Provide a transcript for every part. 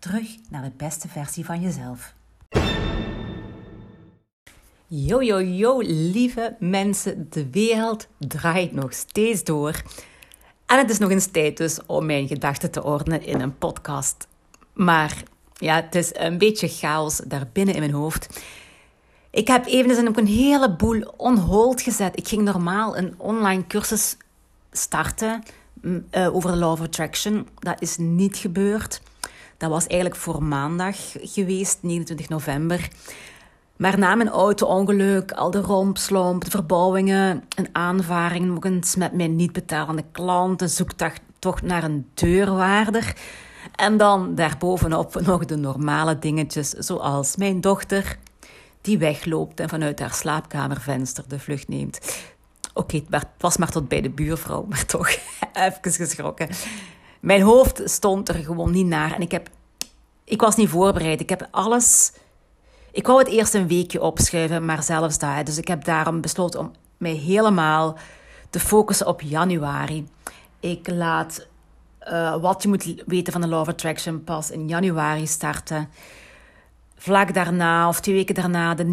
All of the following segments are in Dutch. Terug naar de beste versie van jezelf. Yo, yo, yo, lieve mensen. De wereld draait nog steeds door. En het is nog eens tijd dus om mijn gedachten te ordenen in een podcast. Maar ja, het is een beetje chaos daarbinnen in mijn hoofd. Ik heb even ook een heleboel on hold gezet. Ik ging normaal een online cursus starten over de Law of Attraction. Dat is niet gebeurd. Dat was eigenlijk voor maandag geweest, 29 november. Maar na mijn auto-ongeluk, al de rompslomp, de verbouwingen, een aanvaring nog eens met mijn niet betalende klant, een zoektocht naar een deurwaarder. En dan daarbovenop nog de normale dingetjes, zoals mijn dochter die wegloopt en vanuit haar slaapkamervenster de vlucht neemt. Oké, het was maar tot bij de buurvrouw, maar toch even geschrokken. Mijn hoofd stond er gewoon niet naar en ik was niet voorbereid. Ik heb alles... Ik wou het eerst een weekje opschuiven, maar zelfs dat. Dus ik heb daarom besloten om mij helemaal te focussen op januari. Ik laat wat je moet weten van de Law of Attraction pas in januari starten. Vlak daarna of 2 weken daarna de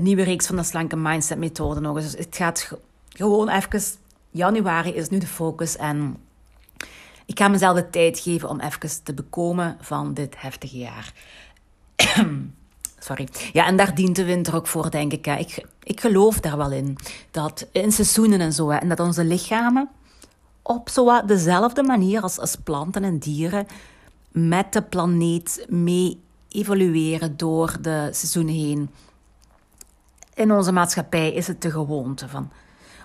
nieuwe reeks van de Slanke Mindset-methode nog eens. Dus het gaat gewoon even... Januari is nu de focus en... Ik ga mezelf de tijd geven om even te bekomen van dit heftige jaar. Sorry. Ja, en daar dient de winter ook voor, denk ik. Hè. Ik geloof daar wel in. Dat in seizoenen en zo. Hè, en dat onze lichamen op zo dezelfde manier als planten en dieren met de planeet mee evolueren door de seizoenen heen. In onze maatschappij is het de gewoonte van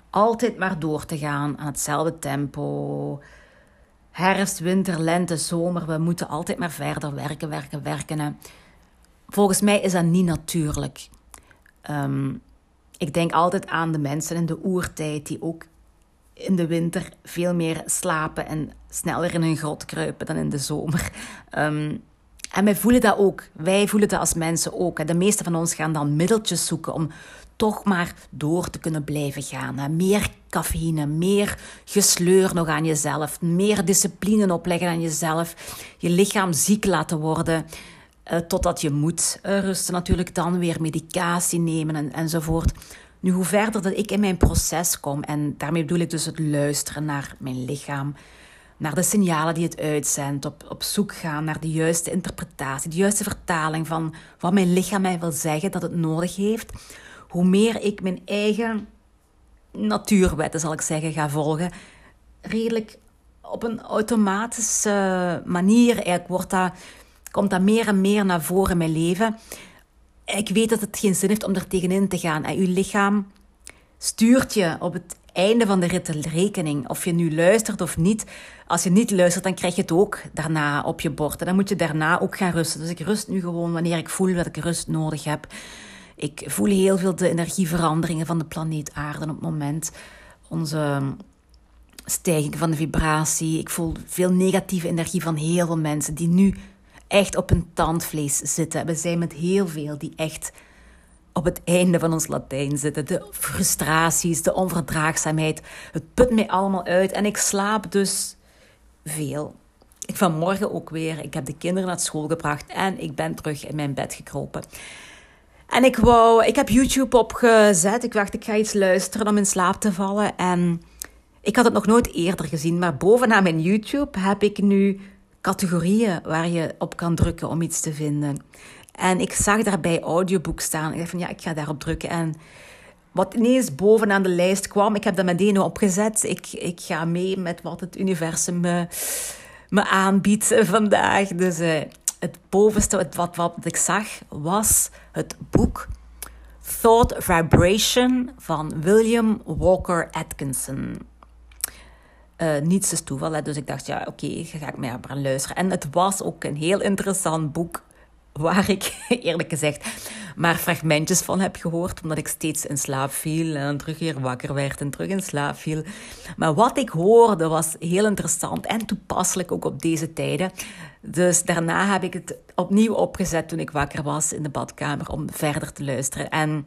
altijd maar door te gaan aan hetzelfde tempo. Herfst, winter, lente, zomer. We moeten altijd maar verder werken. Hè. Volgens mij is dat niet natuurlijk. Ik denk altijd aan de mensen in de oertijd die ook in de winter veel meer slapen en sneller in hun grot kruipen dan in de zomer. En wij voelen dat ook. Wij voelen dat als mensen ook. Hè. De meeste van ons gaan dan middeltjes zoeken om toch maar door te kunnen blijven gaan. Hè. Meer cafeïne, meer gesleur nog aan jezelf. Meer discipline opleggen aan jezelf. Je lichaam ziek laten worden. Totdat je moet rusten natuurlijk. Dan weer medicatie nemen enzovoort. Nu, hoe verder dat ik in mijn proces kom. En daarmee bedoel ik dus het luisteren naar mijn lichaam. Naar de signalen die het uitzendt. Op zoek gaan naar de juiste interpretatie. De juiste vertaling van wat mijn lichaam mij wil zeggen dat het nodig heeft. Hoe meer ik mijn eigen natuurwetten, zal ik zeggen, ga volgen. Redelijk op een automatische manier. Eigenlijk komt dat meer en meer naar voren in mijn leven. Ik weet dat het geen zin heeft om er tegenin te gaan. En uw lichaam stuurt je op het einde van de rit de rekening. Of je nu luistert of niet. Als je niet luistert, dan krijg je het ook daarna op je bord. En dan moet je daarna ook gaan rusten. Dus ik rust nu gewoon wanneer ik voel dat ik rust nodig heb. Ik voel heel veel de energieveranderingen van de planeet Aarde op het moment. Onze stijging van de vibratie. Ik voel veel negatieve energie van heel veel mensen die nu echt op hun tandvlees zitten. We zijn met heel veel die echt op het einde van ons Latijn zitten. De frustraties, de onverdraagzaamheid. Het put mij allemaal uit en ik slaap dus veel. Ik vanmorgen ook weer. Ik heb de kinderen naar school gebracht en ik ben terug in mijn bed gekropen. En ik heb YouTube opgezet. Ik dacht, ik ga iets luisteren om in slaap te vallen. En ik had het nog nooit eerder gezien. Maar bovenaan mijn YouTube heb ik nu categorieën waar je op kan drukken om iets te vinden. En ik zag daarbij audioboek staan. Ik dacht van, ja, ik ga daarop drukken. En wat ineens bovenaan de lijst kwam, ik heb dat meteen opgezet. Ik ga mee met wat het universum me aanbiedt vandaag. Dus... Het bovenste wat ik zag was het boek Thought Vibration van William Walker Atkinson. Niets is toeval, hè? Dus ik dacht, ja, oké, ga ik mij maar luisteren. En het was ook een heel interessant boek. waar ik eerlijk gezegd maar fragmentjes van heb gehoord, omdat ik steeds in slaap viel en terug weer wakker werd en terug in slaap viel. Maar wat ik hoorde was heel interessant en toepasselijk ook op deze tijden. Dus daarna heb ik het opnieuw opgezet toen ik wakker was in de badkamer om verder te luisteren. En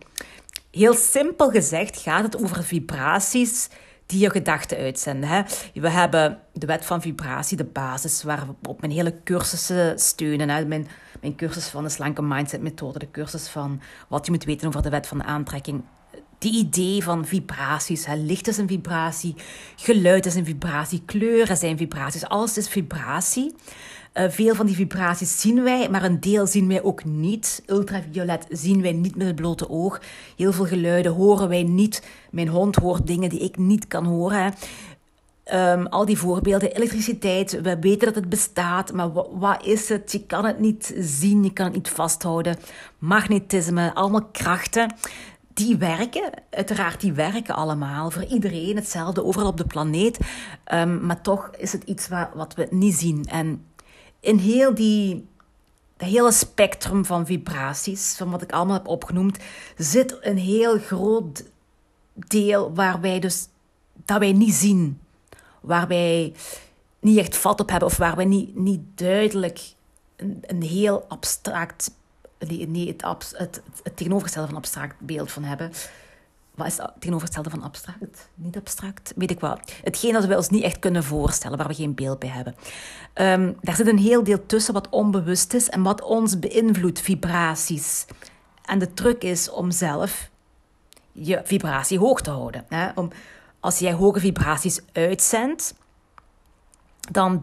heel simpel gezegd gaat het over vibraties die je gedachten uitzenden. Hè? We hebben de wet van vibratie, de basis waarop mijn hele cursussen steunen. Hè? Mijn cursus van de Slanke Mindset-methode, de cursus van wat je moet weten over de wet van de aantrekking. Die idee van vibraties, hè? Licht is een vibratie, geluid is een vibratie, kleuren zijn vibraties, alles is vibratie. Veel van die vibraties zien wij, maar een deel zien wij ook niet. Ultraviolet zien wij niet met het blote oog. Heel veel geluiden horen wij niet. Mijn hond hoort dingen die ik niet kan horen. Al die voorbeelden. Elektriciteit, we weten dat het bestaat, maar wat is het? Je kan het niet zien, je kan het niet vasthouden. Magnetisme, allemaal krachten. Die werken, uiteraard die werken allemaal, voor iedereen hetzelfde, overal op de planeet. Maar toch is het iets wat we niet zien. En in heel dat hele spectrum van vibraties, van wat ik allemaal heb opgenoemd, zit een heel groot deel dat wij niet zien. Waar wij niet echt vat op hebben of waar wij niet duidelijk een heel abstract, het tegenovergestelde van abstract beeld van hebben. Wat is het tegenovergestelde van abstract? Niet abstract, weet ik wel. Hetgeen dat we ons niet echt kunnen voorstellen, waar we geen beeld bij hebben. Daar zit een heel deel tussen wat onbewust is en wat ons beïnvloedt, vibraties. En de truc is om zelf je vibratie hoog te houden. Hè? Als jij hoge vibraties uitzendt, dan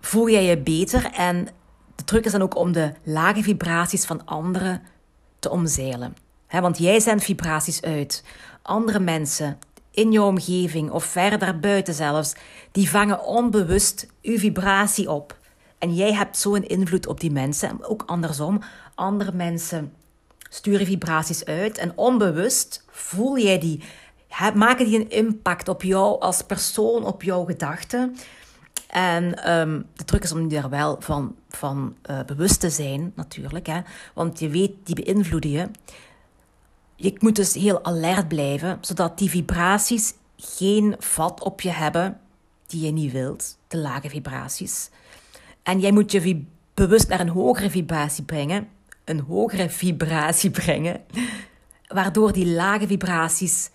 voel jij je beter. En de truc is dan ook om de lage vibraties van anderen te omzeilen. He, want jij zendt vibraties uit. Andere mensen in jouw omgeving of verder buiten zelfs, die vangen onbewust uw vibratie op. En jij hebt zo een invloed op die mensen. En ook andersom, andere mensen sturen vibraties uit. En onbewust voel jij die, maken die een impact op jou als persoon, op jouw gedachten. En de truc is om daar wel van bewust te zijn, natuurlijk. Hè? Want je weet, die beïnvloeden je. Je moet dus heel alert blijven, zodat die vibraties geen vat op je hebben die je niet wilt, de lage vibraties. En jij moet je bewust naar een hogere vibratie brengen, waardoor die lage vibraties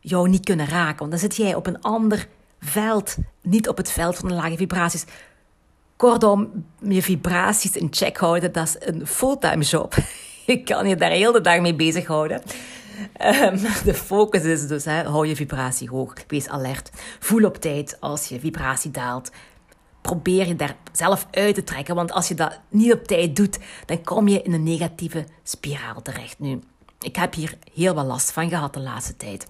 jou niet kunnen raken. Want dan zit jij op een ander veld, niet op het veld van de lage vibraties. Kortom, je vibraties in check houden, dat is een fulltime job. Ik kan je daar heel de dag mee bezighouden. Maar de focus is dus, hou je vibratie hoog. Wees alert. Voel op tijd als je vibratie daalt. Probeer je daar zelf uit te trekken. Want als je dat niet op tijd doet, dan kom je in een negatieve spiraal terecht nu. Ik heb hier heel wat last van gehad de laatste tijd.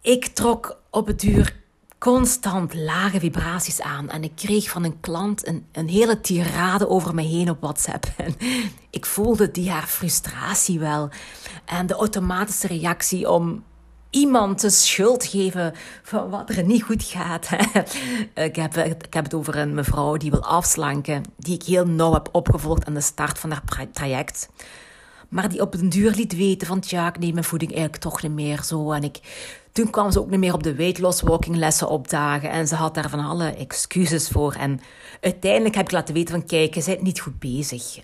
Ik trok op het duur constant lage vibraties aan. En ik kreeg van een klant een hele tirade over me heen op WhatsApp. En ik voelde haar frustratie wel. En de automatische reactie om iemand de schuld te geven van wat er niet goed gaat. Ik heb het over een mevrouw die wil afslanken. Die ik heel nauw heb opgevolgd aan de start van haar traject. Maar die op den duur liet weten van tja, ik neem mijn voeding eigenlijk toch niet meer zo. En toen kwam ze ook niet meer op de weight loss walking lessen opdagen. En ze had daar van alle excuses voor. En uiteindelijk heb ik laten weten van kijk, je bent niet goed bezig.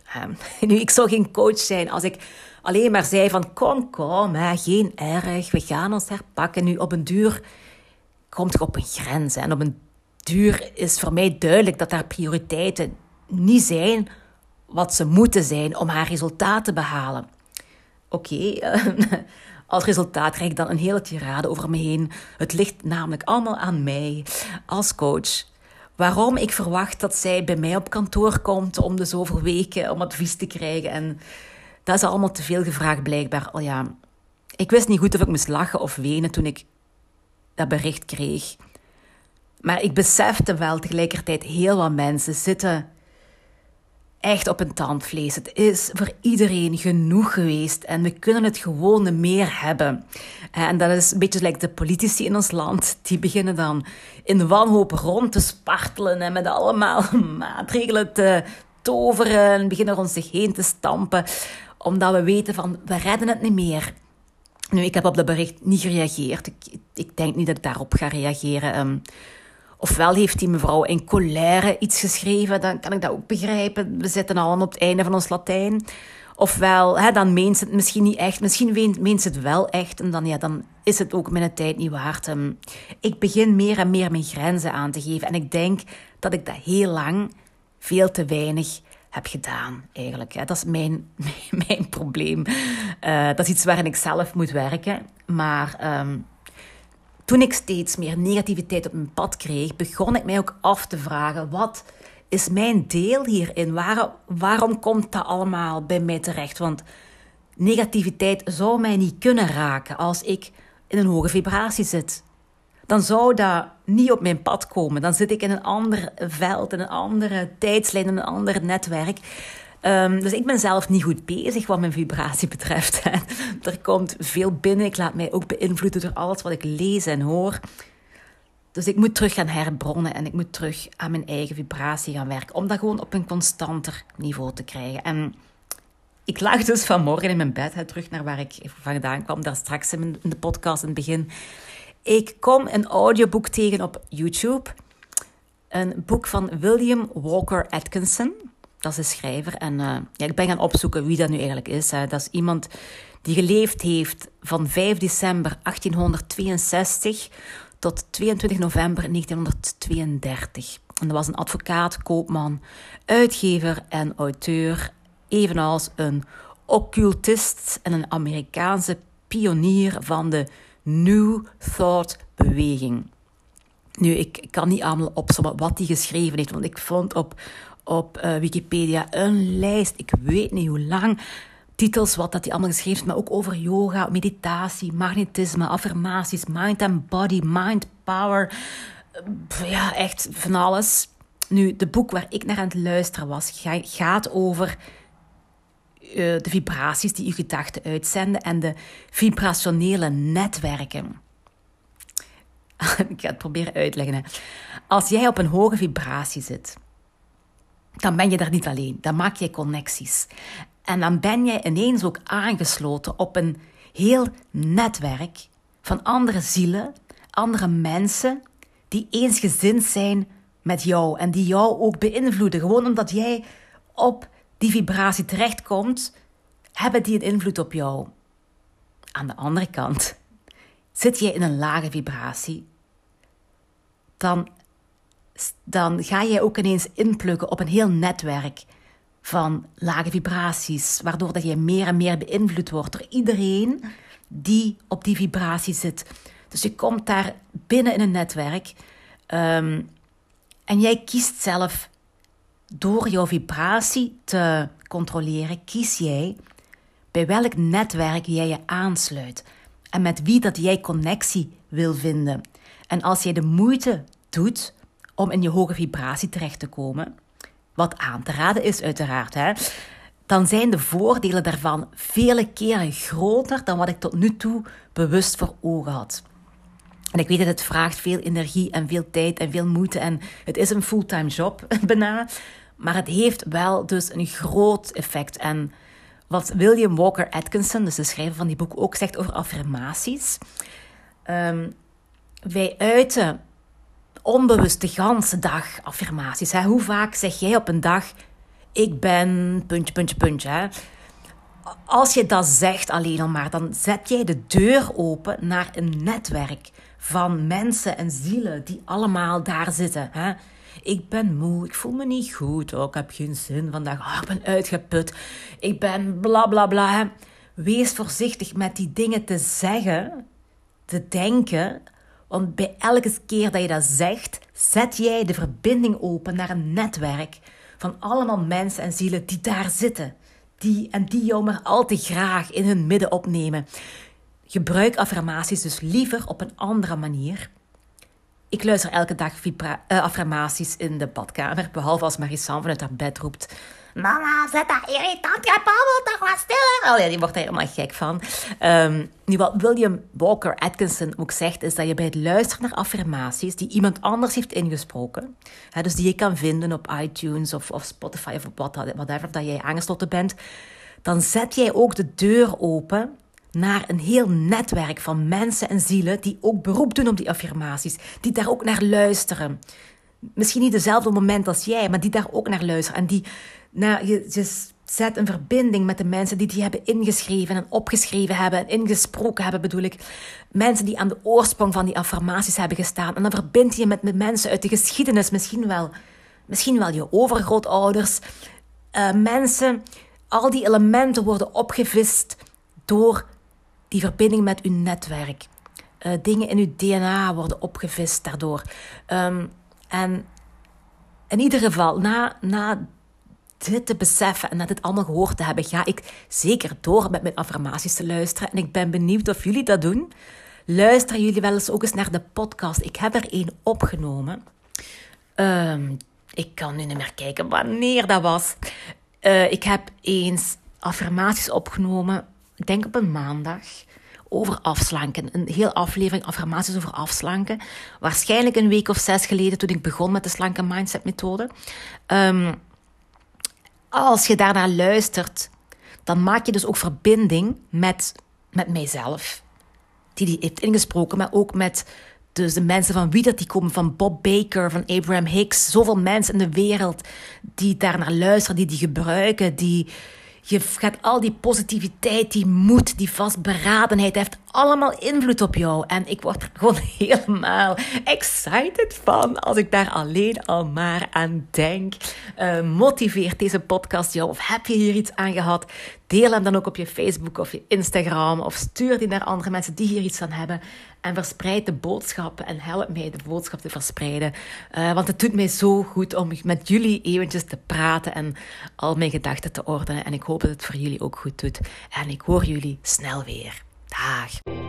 Nu, ik zou geen coach zijn als ik alleen maar zei van kom, hè, geen erg. We gaan ons herpakken. Nu, op een duur komt je op een grens. Hè. En op een duur is voor mij duidelijk dat haar prioriteiten niet zijn wat ze moeten zijn om haar resultaat te behalen. Oké, als resultaat krijg ik dan een hele tirade over me heen. Het ligt namelijk allemaal aan mij als coach. Waarom ik verwacht dat zij bij mij op kantoor komt om de zoveel weken om advies te krijgen. En dat is allemaal te veel gevraagd blijkbaar. Oh ja, ik wist niet goed of ik moest lachen of wenen toen ik dat bericht kreeg. Maar ik besefte wel tegelijkertijd heel wat mensen zitten echt op een tandvlees. Het is voor iedereen genoeg geweest en we kunnen het gewoon meer hebben. En dat is een beetje gelijk de politici in ons land. Die beginnen dan in wanhoop rond te spartelen en met allemaal maatregelen te toveren en beginnen rond zich heen te stampen. Omdat we weten van, we redden het niet meer. Nu, ik heb op dat bericht niet gereageerd. Ik denk niet dat ik daarop ga reageren. Ofwel heeft die mevrouw in colère iets geschreven, dan kan ik dat ook begrijpen. We zitten al op het einde van ons Latijn. Ofwel, dan meent ze het misschien niet echt. Misschien meent ze het wel echt. En dan is het ook mijn tijd niet waard. Ik begin meer en meer mijn grenzen aan te geven. En ik denk dat ik dat heel lang veel te weinig heb gedaan, eigenlijk. Dat is mijn probleem. Dat is iets waarin ik zelf moet werken. Maar toen ik steeds meer negativiteit op mijn pad kreeg, begon ik mij ook af te vragen, wat is mijn deel hierin? Waarom komt dat allemaal bij mij terecht? Want negativiteit zou mij niet kunnen raken als ik in een hoge vibratie zit. Dan zou dat niet op mijn pad komen. Dan zit ik in een ander veld, in een andere tijdslijn, in een ander netwerk. Dus ik ben zelf niet goed bezig wat mijn vibratie betreft. Hè. Er komt veel binnen. Ik laat mij ook beïnvloeden door alles wat ik lees en hoor. Dus ik moet terug gaan herbronnen en ik moet terug aan mijn eigen vibratie gaan werken. Om dat gewoon op een constanter niveau te krijgen. En ik lag dus vanmorgen in mijn bed, hè, terug naar waar ik vandaan kwam. Daar straks in de podcast in het begin. Ik kom een audioboek tegen op YouTube. Een boek van William Walker Atkinson. Dat is een schrijver. En ik ben gaan opzoeken wie dat nu eigenlijk is. Hè. Dat is iemand die geleefd heeft van 5 december 1862 tot 22 november 1932. En dat was een advocaat, koopman, uitgever en auteur. Evenals een occultist en een Amerikaanse pionier van de New Thought-beweging. Nu, ik kan niet allemaal opzommen wat hij geschreven heeft, want ik vond op Wikipedia een lijst, ik weet niet hoe lang, titels wat dat hij allemaal geschreven heeft, maar ook over yoga, meditatie, magnetisme, affirmaties, mind and body, mind power, echt van alles. Nu, de boek waar ik naar aan het luisteren was, gaat over de vibraties die je gedachten uitzenden en de vibrationele netwerken. Ik ga het proberen uitleggen. Hè. Als jij op een hoge vibratie zit, dan ben je daar niet alleen. Dan maak je connecties. En dan ben jij ineens ook aangesloten op een heel netwerk van andere zielen, andere mensen die eensgezind zijn met jou en die jou ook beïnvloeden. Gewoon omdat jij op die vibratie terechtkomt, hebben die een invloed op jou. Aan de andere kant, zit jij in een lage vibratie, dan ga jij ook ineens inplukken op een heel netwerk van lage vibraties, waardoor dat je meer en meer beïnvloed wordt door iedereen die op die vibratie zit. Dus je komt daar binnen in een netwerk en jij kiest zelf. Door jouw vibratie te controleren, kies jij bij welk netwerk jij je aansluit. En met wie dat jij connectie wil vinden. En als jij de moeite doet om in je hoge vibratie terecht te komen, wat aan te raden is uiteraard, hè, dan zijn de voordelen daarvan vele keren groter dan wat ik tot nu toe bewust voor ogen had. En ik weet dat het vraagt veel energie en veel tijd en veel moeite. En het is een fulltime job bijna. Maar het heeft wel dus een groot effect. En wat William Walker Atkinson, dus de schrijver van die boek, ook zegt over affirmaties. Wij uiten onbewust de ganse dag affirmaties. Hè? Hoe vaak zeg jij op een dag, ik ben puntje, puntje, puntje. Hè? Als je dat zegt alleen al maar, dan zet jij de deur open naar een netwerk van mensen en zielen die allemaal daar zitten. Hè? Ik ben moe, ik voel me niet goed, ik heb geen zin vandaag, ik ben uitgeput, ik ben bla bla bla. Hè? Wees voorzichtig met die dingen te zeggen, te denken, want bij elke keer dat je dat zegt, zet jij de verbinding open naar een netwerk van allemaal mensen en zielen die daar zitten. Die jou maar al te graag in hun midden opnemen. Gebruik affirmaties dus liever op een andere manier. Ik luister elke dag affirmaties in de badkamer, behalve als Marissan vanuit haar bed roept: "Mama, zet dat irritant gebabbel toch wat stiller." Oh ja, die wordt daar helemaal gek van. Nu, wat William Walker Atkinson ook zegt, is dat je bij het luisteren naar affirmaties die iemand anders heeft ingesproken, hè, dus die je kan vinden op iTunes of Spotify of whatever, dat jij aangesloten bent, dan zet jij ook de deur open naar een heel netwerk van mensen en zielen die ook beroep doen op die affirmaties, die daar ook naar luisteren. Misschien niet dezelfde moment als jij, maar die daar ook naar luisteren. En die, nou, je zet een verbinding met de mensen die hebben ingeschreven en opgeschreven hebben en ingesproken hebben, bedoel ik. Mensen die aan de oorsprong van die affirmaties hebben gestaan. En dan verbind je met mensen uit de geschiedenis, misschien wel je overgrootouders. Mensen, al die elementen worden opgevist door die verbinding met uw netwerk. Dingen in uw DNA worden opgevist daardoor. En in ieder geval, na dit te beseffen en na dit allemaal gehoord te hebben, ga ik zeker door met mijn affirmaties te luisteren. En ik ben benieuwd of jullie dat doen. Luisteren jullie wel eens ook eens naar de podcast? Ik heb er één opgenomen. Ik kan nu niet meer kijken wanneer dat was. Ik heb eens affirmaties opgenomen, ik denk op een maandag, over afslanken. Een heel aflevering affirmaties over afslanken. Waarschijnlijk een week of 6 geleden toen ik begon met de Slanke Mindset-methode. Als je daarnaar luistert, dan maak je dus ook verbinding met mijzelf. Die heeft ingesproken, maar ook met dus de mensen van wie dat die komen. Van Bob Baker, van Abraham Hicks. Zoveel mensen in de wereld die daarnaar luisteren, die gebruiken, die... Je gaat al die positiviteit, die moed, die vastberadenheid, heeft allemaal invloed op jou. En ik word er gewoon helemaal excited van als ik daar alleen al maar aan denk. Motiveert deze podcast jou? Of heb je hier iets aan gehad? Deel hem dan ook op je Facebook of je Instagram. Of stuur die naar andere mensen die hier iets aan hebben. En verspreid de boodschap en help mij de boodschap te verspreiden. Want het doet mij zo goed om met jullie eventjes te praten en al mijn gedachten te ordenen. En ik hoop dat het voor jullie ook goed doet. En ik hoor jullie snel weer. Dag!